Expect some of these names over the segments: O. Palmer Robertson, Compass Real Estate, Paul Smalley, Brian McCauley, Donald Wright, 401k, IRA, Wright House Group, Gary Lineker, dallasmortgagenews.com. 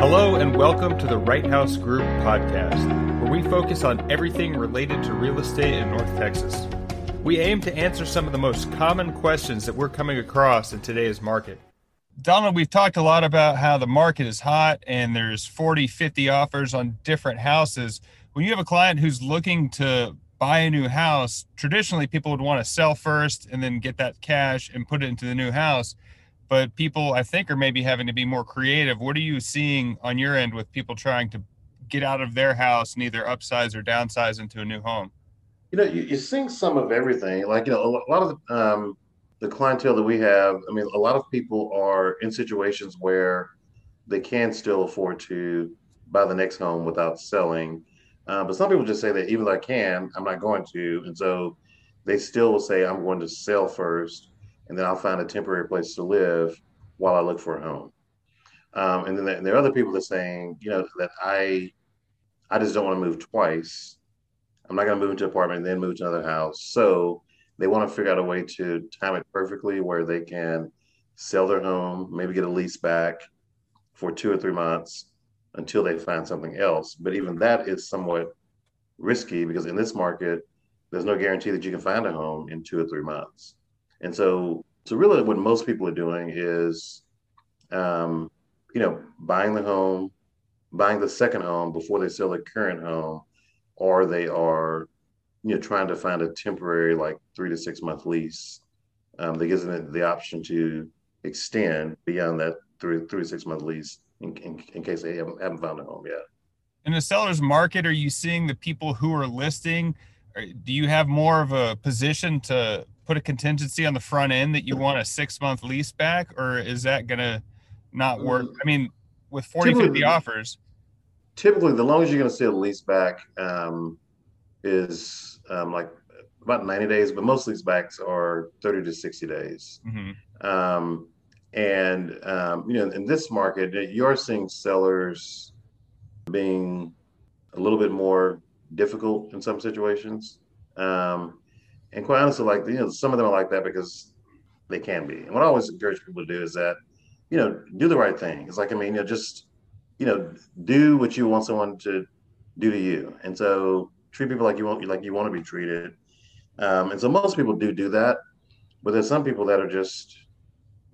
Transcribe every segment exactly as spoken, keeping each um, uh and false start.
Hello and welcome to the Wright House Group podcast, where we focus on everything related to real estate in North Texas. We aim to answer some of the most common questions that we're coming across in today's market. Donald, we've talked a lot about how the market is hot and there's forty, fifty offers on different houses. When you have a client who's looking to buy a new house, traditionally people would want to sell first and then get that cash and put it into the new house. But people, I think, are maybe having to be more creative. What are you seeing on your end with people trying to get out of their house and either upsize or downsize into a new home? You know, you're seeing some of everything. Like, you know, a lot of the, um, the clientele that we have, I mean, a lot of people are in situations where they can still afford to buy the next home without selling. Uh, but some people just say that even though I can, I'm not going to. And so they still will say, I'm going to sell first, and then I'll find a temporary place to live while I look for a home. Um, and then the, and there are other people that are saying, you know, that I I just don't want to move twice. I'm not going to move into an apartment and then move to another house. So they want to figure out a way to time it perfectly where they can sell their home, maybe get a lease back for two or three months until they find something else. But even that is somewhat risky because in this market, there's no guarantee that you can find a home in two or three months. And so, so really what most people are doing is, um, you know, buying the home, buying the second home before they sell their current home, or they are, you know, trying to find a temporary, like three to six month lease um, that gives them the option to extend beyond that three, three to six month lease in, in, in case they haven't, haven't found a home yet. In the seller's market, are you seeing the people who are listing? Or do you have more of a position to put a contingency on the front end that you want a six month lease back, or is that going to not work? I mean, with forty, typically, fifty offers. Typically, the longest you're going to see a lease back um, is um, like about ninety days, but most lease backs are thirty to sixty days. Mm-hmm. Um, and, um, you know, in this market, you're seeing sellers being a little bit more difficult in some situations. Um, And quite honestly, like, you know, some of them are like that because they can be. And what I always encourage people to do is that, you know, do the right thing. It's like, I mean, you know, just, you know, do what you want someone to do to you. And so treat people like you want, like you want to be treated. Um, and so most people do do that, but there's some people that are just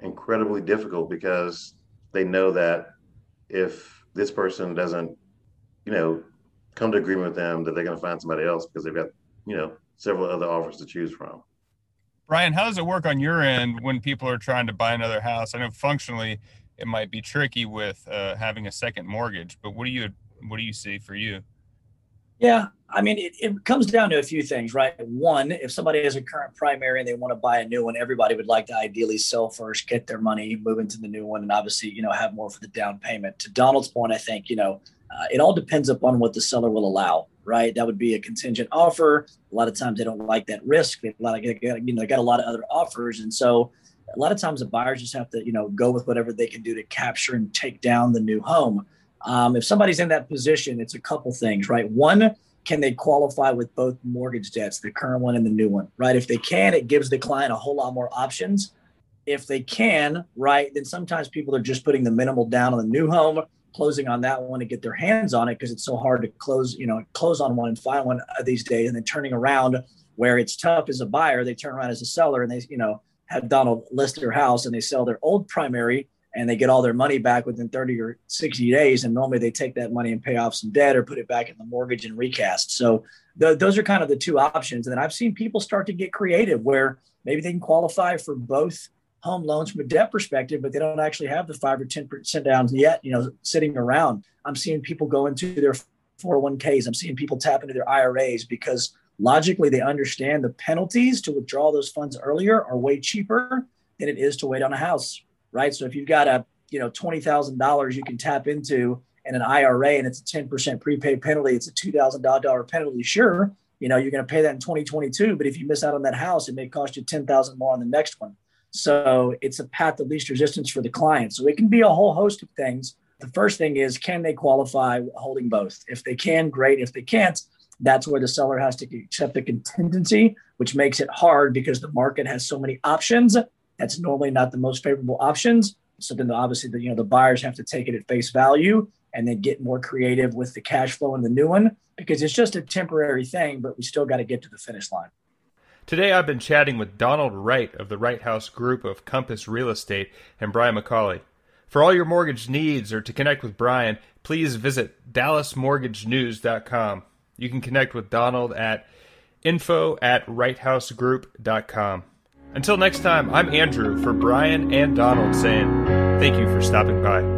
incredibly difficult because they know that if this person doesn't, you know, come to agreement with them, that they're going to find somebody else because they've got, you know, several other offers to choose from. Brian, how does it work on your end when people are trying to buy another house? I know functionally it might be tricky with uh, having a second mortgage, but what do you what do you see for you? Yeah, I mean, it, it comes down to a few things, right? One, if somebody has a current primary and they want to buy a new one, everybody would like to ideally sell first, get their money, move into the new one, and obviously, you know, have more for the down payment. To Donald's point, I think, you know, Uh, it all depends upon what the seller will allow, right? That would be a contingent offer. A lot of times they don't like that risk. They've got, you know, they got a lot of other offers. And so a lot of times the buyers just have to, you know, go with whatever they can do to capture and take down the new home. Um, if somebody's in that position, it's a couple things, right? One, can they qualify with both mortgage debts, the current one and the new one, right? If they can, it gives the client a whole lot more options. If they can, right, then sometimes people are just putting the minimal down on the new home, closing on that one to get their hands on it because it's so hard to close, you know, close on one and find one these days. And then turning around where it's tough as a buyer, they turn around as a seller and they, you know, have Donald list their house and they sell their old primary and they get all their money back within thirty or sixty days. And normally they take that money and pay off some debt or put it back in the mortgage and recast. So th- those are kind of the two options. And then I've seen people start to get creative where maybe they can qualify for both home loans from a debt perspective, but they don't actually have the five or ten percent downs yet, you know, sitting around. I'm seeing people go into their four oh one k's. I'm seeing people tap into their I R A's because logically they understand the penalties to withdraw those funds earlier are way cheaper than it is to wait on a house, right? So if you've got a, you know, twenty thousand dollars you can tap into in an I R A and it's a ten percent prepaid penalty, it's a two thousand dollars penalty, sure, you know, you're going to pay that in twenty twenty-two, but if you miss out on that house, it may cost you ten thousand dollars more on the next one. So it's a path of least resistance for the client. So it can be a whole host of things. The first thing is, can they qualify holding both? If they can, great. If they can't, that's where the seller has to accept the contingency, which makes it hard because the market has so many options. That's normally not the most favorable options. So then obviously the, you know, the buyers have to take it at face value and then get more creative with the cash flow and the new one, because it's just a temporary thing, but we still got to get to the finish line. Today, I've been chatting with Donald Wright of the Wright House Group of Compass Real Estate and Brian McCauley. For all your mortgage needs or to connect with Brian, please visit dallas mortgage news dot com. You can connect with Donald at info at right house group dot com. Until next time, I'm Andrew for Brian and Donald, saying thank you for stopping by.